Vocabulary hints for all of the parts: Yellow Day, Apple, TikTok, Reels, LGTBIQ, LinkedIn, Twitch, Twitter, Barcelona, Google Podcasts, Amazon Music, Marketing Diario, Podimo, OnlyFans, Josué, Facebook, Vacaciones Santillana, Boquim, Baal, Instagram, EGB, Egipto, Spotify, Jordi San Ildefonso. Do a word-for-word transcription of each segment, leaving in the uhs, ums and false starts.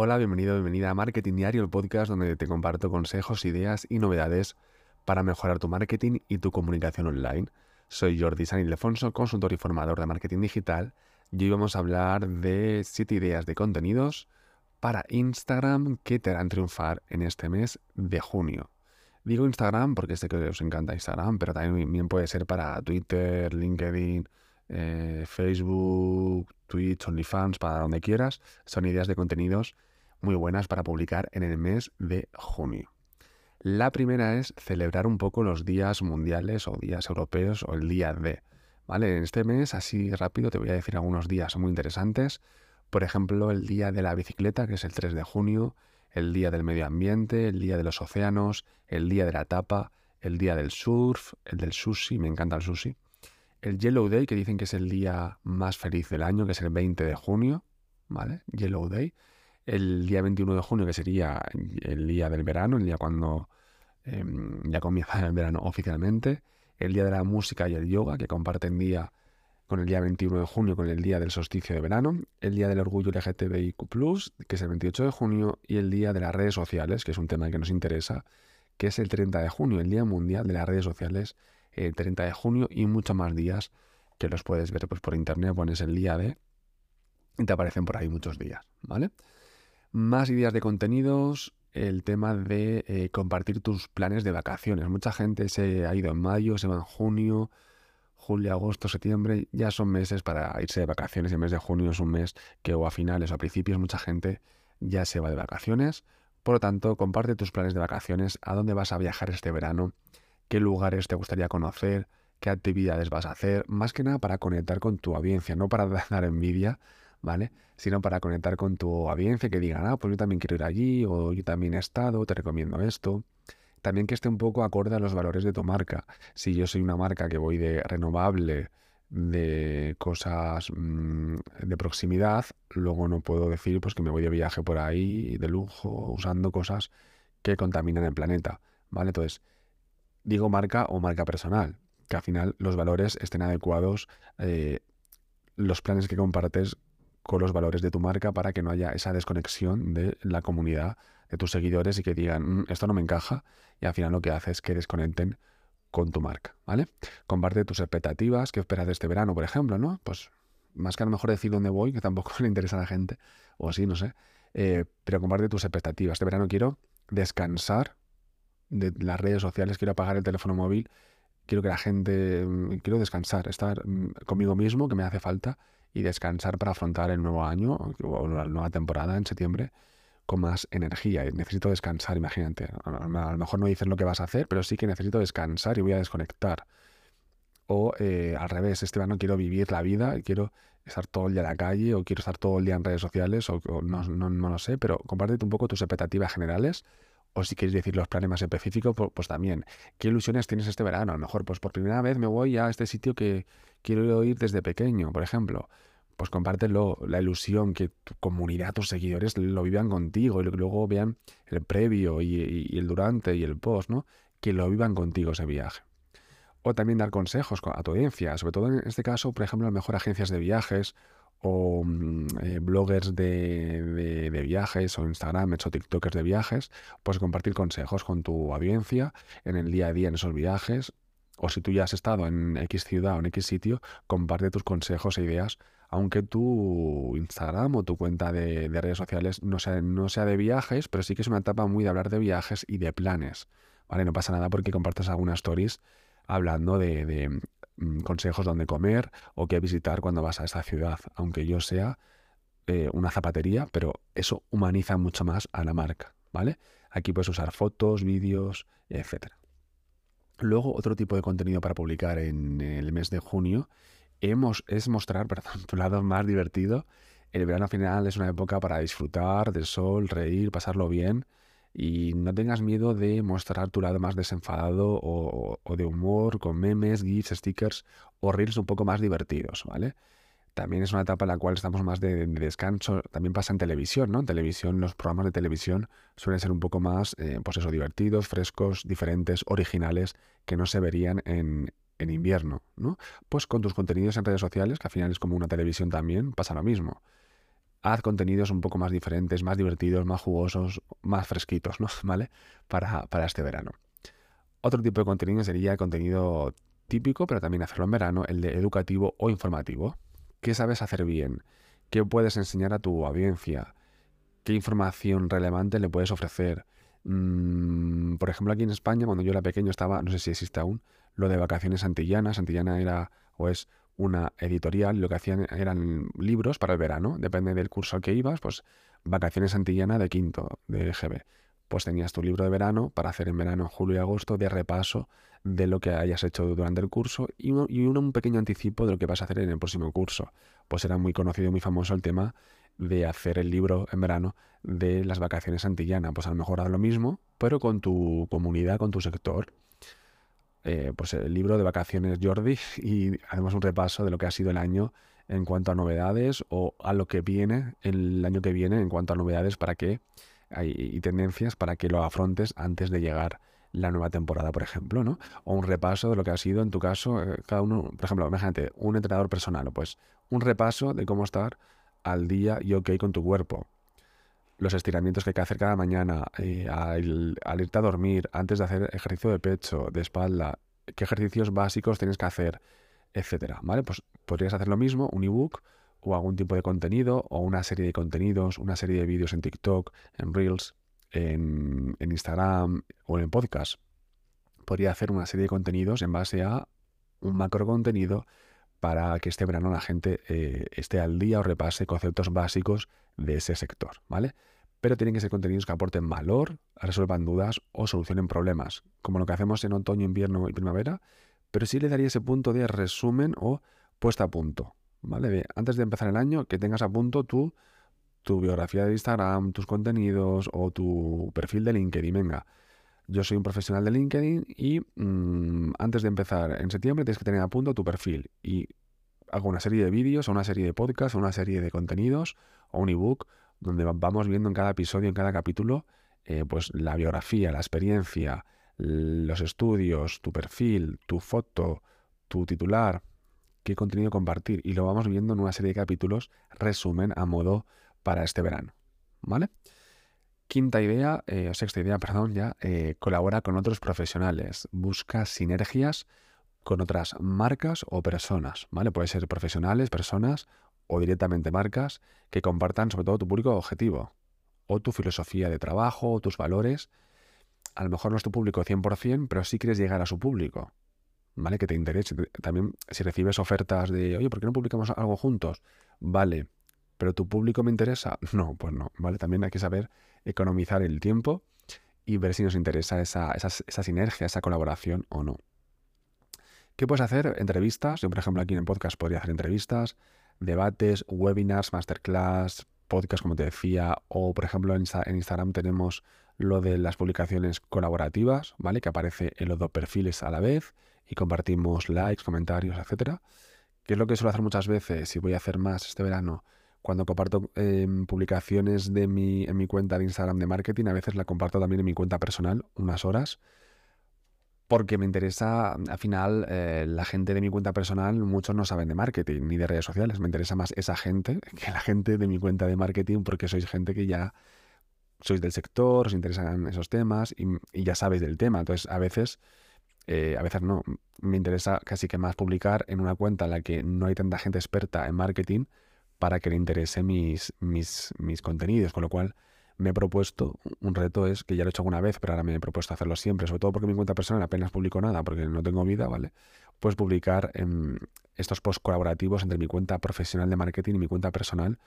Hola, bienvenido, bienvenida a Marketing Diario, el podcast donde te comparto consejos, ideas y novedades para mejorar tu marketing y tu comunicación online. Soy Jordi San Ildefonso, consultor y formador de marketing digital, y hoy vamos a hablar de siete ideas de contenidos para Instagram que te harán triunfar en este mes de junio. Digo Instagram porque sé que os encanta Instagram, pero también puede ser para Twitter, LinkedIn, Eh, Facebook, Twitch, OnlyFans, para donde quieras. Son ideas de contenidos muy buenas para publicar en el mes de junio. La primera es celebrar un poco los días mundiales o días europeos o el día D. ¿Vale? En este mes, así rápido, te voy a decir algunos días muy interesantes. Por ejemplo, el día de la bicicleta, que es el tres de junio, el día del medio ambiente, el día de los océanos, el día de la tapa, el día del surf, el del sushi, me encanta el sushi. El Yellow Day, que dicen que es el día más feliz del año, que es el veinte de junio, ¿vale? Yellow Day. El día veintiuno de junio, que sería el día del verano, el día cuando eh, ya comienza el verano oficialmente. El día de la música y el yoga, que comparten día con el día veintiuno de junio, con el día del solsticio de verano. El día del orgullo L G T B I Q plus, que es el veintiocho de junio. Y el día de las redes sociales, que es un tema que nos interesa, que es el treinta de junio, el Día Mundial de las Redes Sociales, el treinta de junio, y muchos más días que los puedes ver pues, por internet, pones el día de y te aparecen por ahí muchos días, ¿vale? Más ideas de contenidos, el tema de eh, compartir tus planes de vacaciones. Mucha gente se ha ido en mayo, se va en junio, julio, agosto, septiembre, ya son meses para irse de vacaciones. El mes de junio es un mes que o a finales o a principios mucha gente ya se va de vacaciones. Por lo tanto, comparte tus planes de vacaciones, a dónde vas a viajar este verano, qué lugares te gustaría conocer, qué actividades vas a hacer, más que nada para conectar con tu audiencia, no para dar envidia, ¿vale? Sino para conectar con tu audiencia, que digan, ah, pues yo también quiero ir allí, o yo también he estado, te recomiendo esto. También que esté un poco acorde a los valores de tu marca. Si yo soy una marca que voy de renovable, de cosas mmm, de proximidad, luego no puedo decir pues que me voy de viaje por ahí, de lujo, usando cosas que contaminan el planeta, ¿vale? Entonces, digo marca o marca personal, que al final los valores estén adecuados, eh, los planes que compartes con los valores de tu marca, para que no haya esa desconexión de la comunidad, de tus seguidores, y que digan, mmm, esto no me encaja, y al final lo que hace es que desconecten con tu marca, ¿vale? Comparte tus expectativas, qué esperas de este verano, por ejemplo, ¿no? Pues más que a lo mejor decir dónde voy, que tampoco le interesa a la gente, o sí, no sé, eh, pero comparte tus expectativas. Este verano quiero descansar de las redes sociales, quiero apagar el teléfono móvil, quiero que la gente, quiero descansar, estar conmigo mismo, que me hace falta, y descansar para afrontar el nuevo año o la nueva temporada en septiembre con más energía. Necesito descansar, imagínate, a lo mejor no dices lo que vas a hacer, pero sí que necesito descansar y voy a desconectar. O eh, al revés, este verano quiero vivir la vida, quiero estar todo el día en la calle, o quiero estar todo el día en redes sociales, o, o no, no, no lo sé, pero compártete un poco tus expectativas generales. O si queréis decir los planes más específicos, pues, pues también. ¿Qué ilusiones tienes este verano? A lo mejor, pues por primera vez me voy a este sitio que quiero ir desde pequeño, por ejemplo. Pues compártelo, la ilusión, que tu comunidad, tus seguidores lo vivan contigo, y luego vean el previo y, y, y el durante y el post, ¿no? Que lo vivan contigo ese viaje. O también dar consejos a tu audiencia, sobre todo en este caso, por ejemplo, a lo mejor agencias de viajes, o eh, bloggers de, de, de viajes, o Instagram, o TikTokers de viajes, pues compartir consejos con tu audiencia en el día a día en esos viajes. O si tú ya has estado en X ciudad o en X sitio, comparte tus consejos e ideas, aunque tu Instagram o tu cuenta de, de redes sociales no sea, no sea de viajes, pero sí que es una etapa muy de hablar de viajes y de planes, ¿vale? No pasa nada porque compartas algunas stories hablando de... de consejos dónde comer o qué visitar cuando vas a esta ciudad, aunque yo sea eh, una zapatería, pero eso humaniza mucho más a la marca, ¿vale? Aquí puedes usar fotos, vídeos, etcétera. Luego, otro tipo de contenido para publicar en el mes de junio hemos, es mostrar, perdón, tu lado más divertido. El verano al final es una época para disfrutar del sol, reír, pasarlo bien, y no tengas miedo de mostrar tu lado más desenfadado o, o, o de humor con memes, gifs, stickers o reels un poco más divertidos, ¿vale? También es una etapa en la cual estamos más de, de descanso. También pasa en televisión, ¿no? En televisión, los programas de televisión suelen ser un poco más, eh, pues eso, divertidos, frescos, diferentes, originales, que no se verían en, en invierno, ¿no? Pues con tus contenidos en redes sociales, que al final es como una televisión también, pasa lo mismo. haz contenidos un poco más diferentes, más divertidos, más jugosos, más fresquitos, ¿no? ¿Vale? Para, para este verano. Otro tipo de contenido sería el contenido típico, pero también hacerlo en verano, el de educativo o informativo. ¿Qué sabes hacer bien? ¿Qué puedes enseñar a tu audiencia? ¿Qué información relevante le puedes ofrecer? Mm, por ejemplo, aquí en España, cuando yo era pequeño estaba, no sé si existe aún, lo de Vacaciones Santillana. Santillana era o es una editorial, lo que hacían eran libros para el verano, depende del curso al que ibas, pues Vacaciones Santillana de quinto, de E G B. Pues tenías tu libro de verano para hacer en verano, en julio y agosto, de repaso de lo que hayas hecho durante el curso y, uno, y uno, un pequeño anticipo de lo que vas a hacer en el próximo curso. Pues era muy conocido, muy famoso el tema de hacer el libro en verano de las Vacaciones Santillana. Pues a lo mejor haz lo mismo, pero con tu comunidad, con tu sector. Eh, pues el libro de Vacaciones Jordi y hacemos un repaso de lo que ha sido el año en cuanto a novedades o a lo que viene el año que viene en cuanto a novedades para que y tendencias para que lo afrontes antes de llegar la nueva temporada, por ejemplo, ¿no? O un repaso de lo que ha sido, en tu caso, cada uno, por ejemplo, imagínate, un entrenador personal, pues un repaso de cómo estar al día y ok con tu cuerpo, los estiramientos que hay que hacer cada mañana, eh, al, al irte a dormir, antes de hacer ejercicio de pecho, de espalda, qué ejercicios básicos tienes que hacer, etcétera, ¿vale? Pues podrías hacer lo mismo, un ebook, o algún tipo de contenido, o una serie de contenidos, una serie de vídeos en TikTok, en Reels, en, en Instagram o en podcast. Podría hacer una serie de contenidos en base a un macro contenido para que este verano la gente eh, esté al día o repase conceptos básicos de ese sector, ¿vale? Pero tienen que ser contenidos que aporten valor, resuelvan dudas o solucionen problemas, como lo que hacemos en otoño, invierno y primavera, pero sí le daría ese punto de resumen o puesta a punto. ¿Vale? Antes de empezar el año, que tengas a punto tú, tu biografía de Instagram, tus contenidos o tu perfil de LinkedIn. Venga, yo soy un profesional de LinkedIn y mmm, antes de empezar en septiembre tienes que tener a punto tu perfil y hago una serie de vídeos o una serie de podcasts o una serie de contenidos o un ebook donde vamos viendo en cada episodio, en cada capítulo, eh, pues la biografía, la experiencia, los estudios, tu perfil, tu foto, tu titular, qué contenido compartir, y lo vamos viendo en una serie de capítulos resumen a modo para este verano, ¿vale? Quinta idea, eh, o sexta idea, perdón, ya, eh, colabora con otros profesionales, busca sinergias con otras marcas o personas, ¿vale? Puede ser profesionales, personas o directamente marcas que compartan sobre todo tu público objetivo o tu filosofía de trabajo o tus valores. A lo mejor no es tu público cien por cien, pero sí quieres llegar a su público, ¿vale? Que te interese. También si recibes ofertas de, oye, ¿por qué no publicamos algo juntos? Vale, pero ¿tu público me interesa? No, pues no, ¿vale? También hay que saber economizar el tiempo y ver si nos interesa esa, esa, esa sinergia, esa colaboración o no. ¿Qué puedes hacer? Entrevistas. Yo, por ejemplo, aquí en el podcast podría hacer entrevistas, debates, webinars, masterclass, podcast, como te decía, o, por ejemplo, en, en Instagram tenemos lo de las publicaciones colaborativas, ¿vale? Que aparece en los dos perfiles a la vez y compartimos likes, comentarios, etcétera. Que es lo que suelo hacer muchas veces, y voy a hacer más este verano, cuando comparto eh, publicaciones de mi, en mi cuenta de Instagram de marketing, a veces la comparto también en mi cuenta personal, unas horas, porque me interesa, al final, eh, la gente de mi cuenta personal, muchos no saben de marketing ni de redes sociales, me interesa más esa gente que la gente de mi cuenta de marketing, porque sois gente que ya sois del sector, os interesan esos temas y, y ya sabéis del tema, entonces a veces... Eh, a veces no, me interesa casi que más publicar en una cuenta en la que no hay tanta gente experta en marketing para que le interese mis, mis, mis contenidos, con lo cual me he propuesto, un reto es, que ya lo he hecho alguna vez, pero ahora me he propuesto hacerlo siempre, sobre todo porque en mi cuenta personal apenas publico nada, porque no tengo vida, ¿vale? Pues publicar en estos posts colaborativos entre mi cuenta profesional de marketing y mi cuenta personal,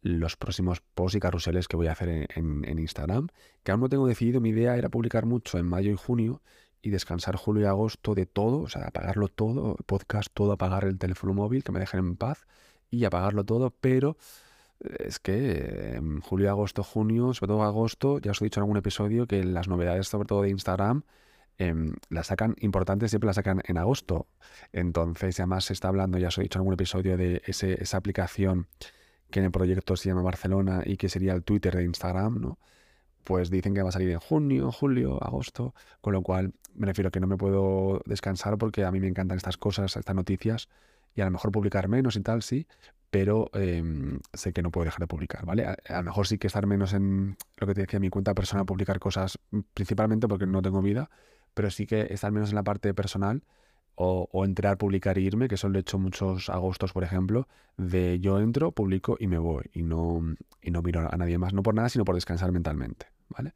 los próximos posts y carruseles que voy a hacer en, en, en Instagram, que aún no tengo decidido, mi idea era publicar mucho en mayo y junio, y descansar julio y agosto de todo, o sea, apagarlo todo, podcast todo, apagar el teléfono móvil, que me dejen en paz, y apagarlo todo, pero es que en julio, agosto, junio, sobre todo agosto, ya os he dicho en algún episodio que las novedades, sobre todo de Instagram, eh, las sacan importantes, siempre las sacan en agosto. Entonces, además se está hablando, ya os he dicho en algún episodio, de ese, esa aplicación que en el proyecto se llama Barcelona y que sería el Twitter de Instagram, ¿no? Pues dicen que va a salir en junio, julio, agosto, con lo cual me refiero que no me puedo descansar porque a mí me encantan estas cosas, estas noticias, y a lo mejor publicar menos y tal, sí, pero eh, sé que no puedo dejar de publicar, ¿vale? A, a lo mejor sí que estar menos en lo que te decía, mi cuenta personal, publicar cosas, principalmente porque no tengo vida, pero sí que estar menos en la parte personal o, o entrar, publicar e irme, que eso lo he hecho muchos agostos, por ejemplo, de yo entro, publico y me voy, y no, y no miro a nadie más, no por nada, sino por descansar mentalmente, ¿vale?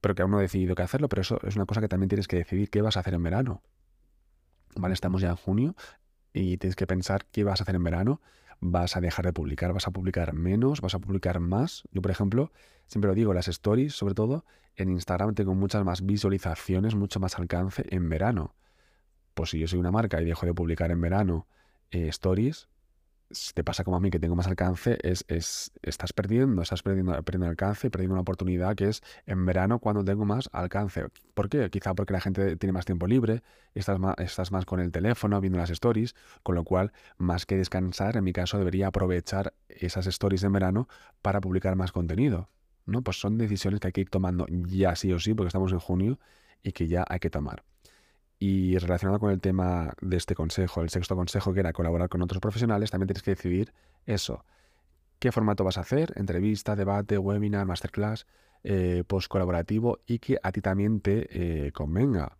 Pero que aún no he decidido qué hacerlo, pero eso es una cosa que también tienes que decidir qué vas a hacer en verano, ¿vale? Estamos ya en junio y tienes que pensar qué vas a hacer en verano. ¿Vas a dejar de publicar? ¿Vas a publicar menos? ¿Vas a publicar más? Yo, por ejemplo, siempre lo digo, las stories, sobre todo, en Instagram tengo muchas más visualizaciones, mucho más alcance en verano. Pues si yo soy una marca y dejo de publicar en verano eh, stories, si te pasa como a mí que tengo más alcance, es, es, estás perdiendo, estás perdiendo, perdiendo alcance, perdiendo una oportunidad que es en verano cuando tengo más alcance. ¿Por qué? Quizá porque la gente tiene más tiempo libre, estás más, estás más con el teléfono viendo las stories, con lo cual, más que descansar, en mi caso debería aprovechar esas stories en verano para publicar más contenido, ¿no? Pues son decisiones que hay que ir tomando ya sí o sí, porque estamos en junio y que ya hay que tomar. Y relacionado con el tema de este consejo, el sexto consejo, que era colaborar con otros profesionales, también tienes que decidir eso. ¿Qué formato vas a hacer? Entrevista, debate, webinar, masterclass, eh, post colaborativo, y que a ti también te eh, convenga.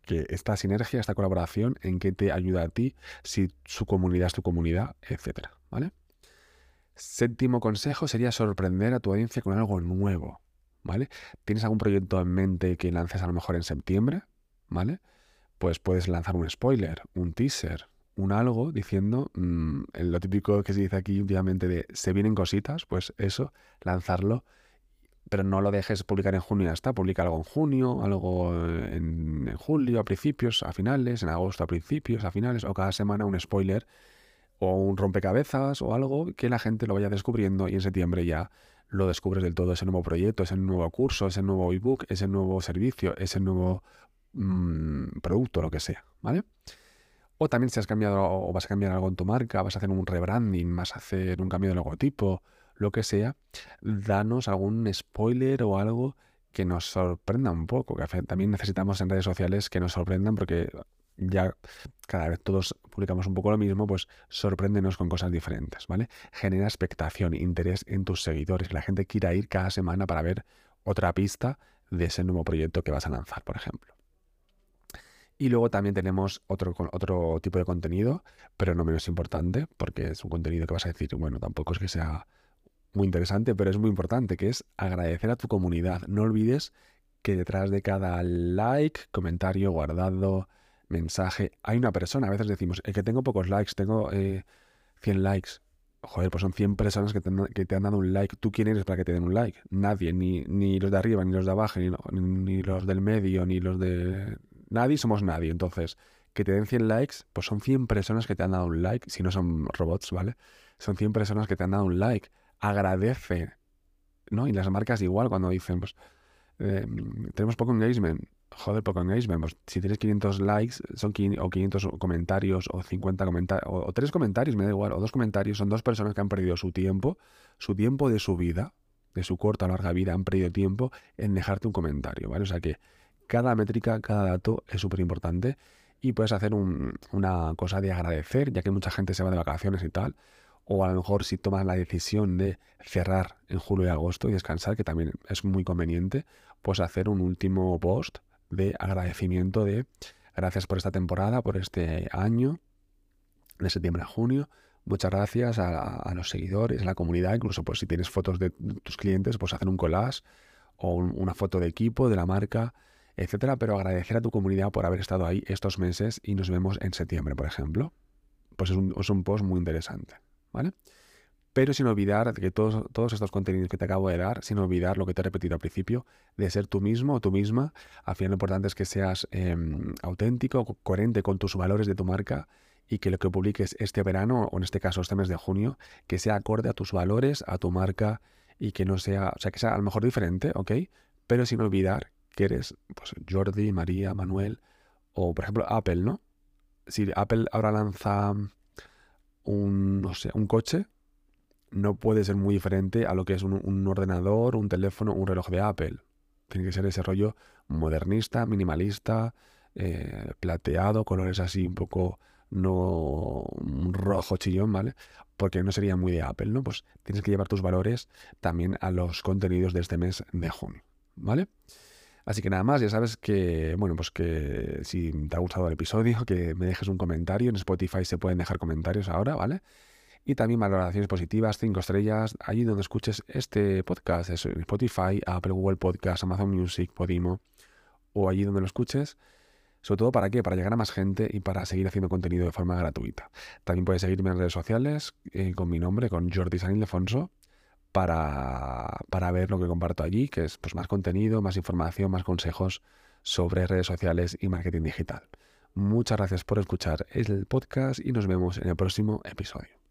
Que esta sinergia, esta colaboración, en qué te ayuda a ti, si su comunidad es tu comunidad, etcétera, ¿vale? Séptimo consejo sería sorprender a tu audiencia con algo nuevo, ¿vale? ¿Tienes algún proyecto en mente que lances a lo mejor en septiembre? ¿Vale? Pues puedes lanzar un spoiler, un teaser, un algo diciendo, mmm, lo típico que se dice aquí últimamente de se vienen cositas, pues eso, lanzarlo, pero no lo dejes publicar en junio y ya está, publica algo en junio, algo en, en julio a principios, a finales, en agosto a principios, a finales, o cada semana un spoiler o un rompecabezas o algo que la gente lo vaya descubriendo y en septiembre ya lo descubres del todo, ese nuevo proyecto, ese nuevo curso, ese nuevo ebook, ese nuevo servicio, ese nuevo producto, lo que sea, ¿vale? O también si has cambiado o vas a cambiar algo en tu marca, vas a hacer un rebranding, vas a hacer un cambio de logotipo, lo que sea, danos algún spoiler o algo que nos sorprenda un poco, que también necesitamos en redes sociales que nos sorprendan, porque ya cada vez todos publicamos un poco lo mismo, pues sorpréndenos con cosas diferentes, ¿vale? Genera expectación, interés en tus seguidores, que la gente quiera ir cada semana para ver otra pista de ese nuevo proyecto que vas a lanzar, por ejemplo. Y luego también tenemos otro, otro tipo de contenido, pero no menos importante, porque es un contenido que vas a decir, bueno, tampoco es que sea muy interesante, pero es muy importante, que es agradecer a tu comunidad. No olvides que detrás de cada like, comentario, guardado, mensaje, hay una persona. A veces decimos, es que tengo pocos likes, tengo eh, cien likes. Joder, pues son cien personas que te, que te han dado un like. ¿Tú quién eres para que te den un like? Nadie, ni, ni los de arriba, ni los de abajo, ni, ni los del medio, ni los de... Nadie somos nadie, entonces, que te den cien likes, pues son cien personas que te han dado un like, si no son robots, ¿vale? Son cien personas que te han dado un like, agradece, ¿no? Y las marcas igual cuando dicen, pues, eh, tenemos poco engagement, joder, poco engagement, pues si tienes quinientos likes, son o quinientos comentarios, o cincuenta comentarios, o, o tres comentarios, me da igual, o dos comentarios, son dos personas que han perdido su tiempo, su tiempo de su vida, de su corta o larga vida, han perdido tiempo en dejarte un comentario, ¿vale? O sea que cada métrica, cada dato es súper importante y puedes hacer un, una cosa de agradecer, ya que mucha gente se va de vacaciones y tal, o a lo mejor si tomas la decisión de cerrar en julio y agosto y descansar, que también es muy conveniente, pues hacer un último post de agradecimiento de gracias por esta temporada, por este año, de septiembre a junio, muchas gracias a, a los seguidores, a la comunidad, incluso pues si tienes fotos de tus clientes, pues hacer un collage o un, una foto de equipo, de la marca, etcétera, pero agradecer a tu comunidad por haber estado ahí estos meses y nos vemos en septiembre, por ejemplo. Pues es un, es un post muy interesante, ¿vale? Pero sin olvidar que todos, todos estos contenidos que te acabo de dar, sin olvidar lo que te he repetido al principio, de ser tú mismo o tú misma. Al final lo importante es que seas eh, auténtico, coherente con tus valores de tu marca y que lo que publiques este verano, o en este caso este mes de junio, que sea acorde a tus valores, a tu marca y que no sea, o sea, que sea a lo mejor diferente, ¿ok? Pero sin olvidar que eres pues, Jordi, María, Manuel, o por ejemplo Apple, ¿no? Si Apple ahora lanza un, no sé, un coche, no puede ser muy diferente a lo que es un, un ordenador, un teléfono, un reloj de Apple. Tiene que ser ese rollo modernista, minimalista, eh, plateado, colores así un poco no un rojo chillón, ¿vale? Porque no sería muy de Apple, ¿no? Pues tienes que llevar tus valores también a los contenidos de este mes de junio, ¿vale? Así que nada más, ya sabes que, bueno, pues que si te ha gustado el episodio, que me dejes un comentario. En Spotify se pueden dejar comentarios ahora, ¿vale? Y también valoraciones positivas, cinco estrellas, allí donde escuches este podcast, eso, en Spotify, Apple, Google Podcasts, Amazon Music, Podimo, o allí donde lo escuches. Sobre todo, ¿para qué? Para llegar a más gente y para seguir haciendo contenido de forma gratuita. También puedes seguirme en redes sociales eh, con mi nombre, con Jordi San Ildefonso, para, para ver lo que comparto allí, que es pues, más contenido, más información, más consejos sobre redes sociales y marketing digital. Muchas gracias por escuchar el podcast y nos vemos en el próximo episodio.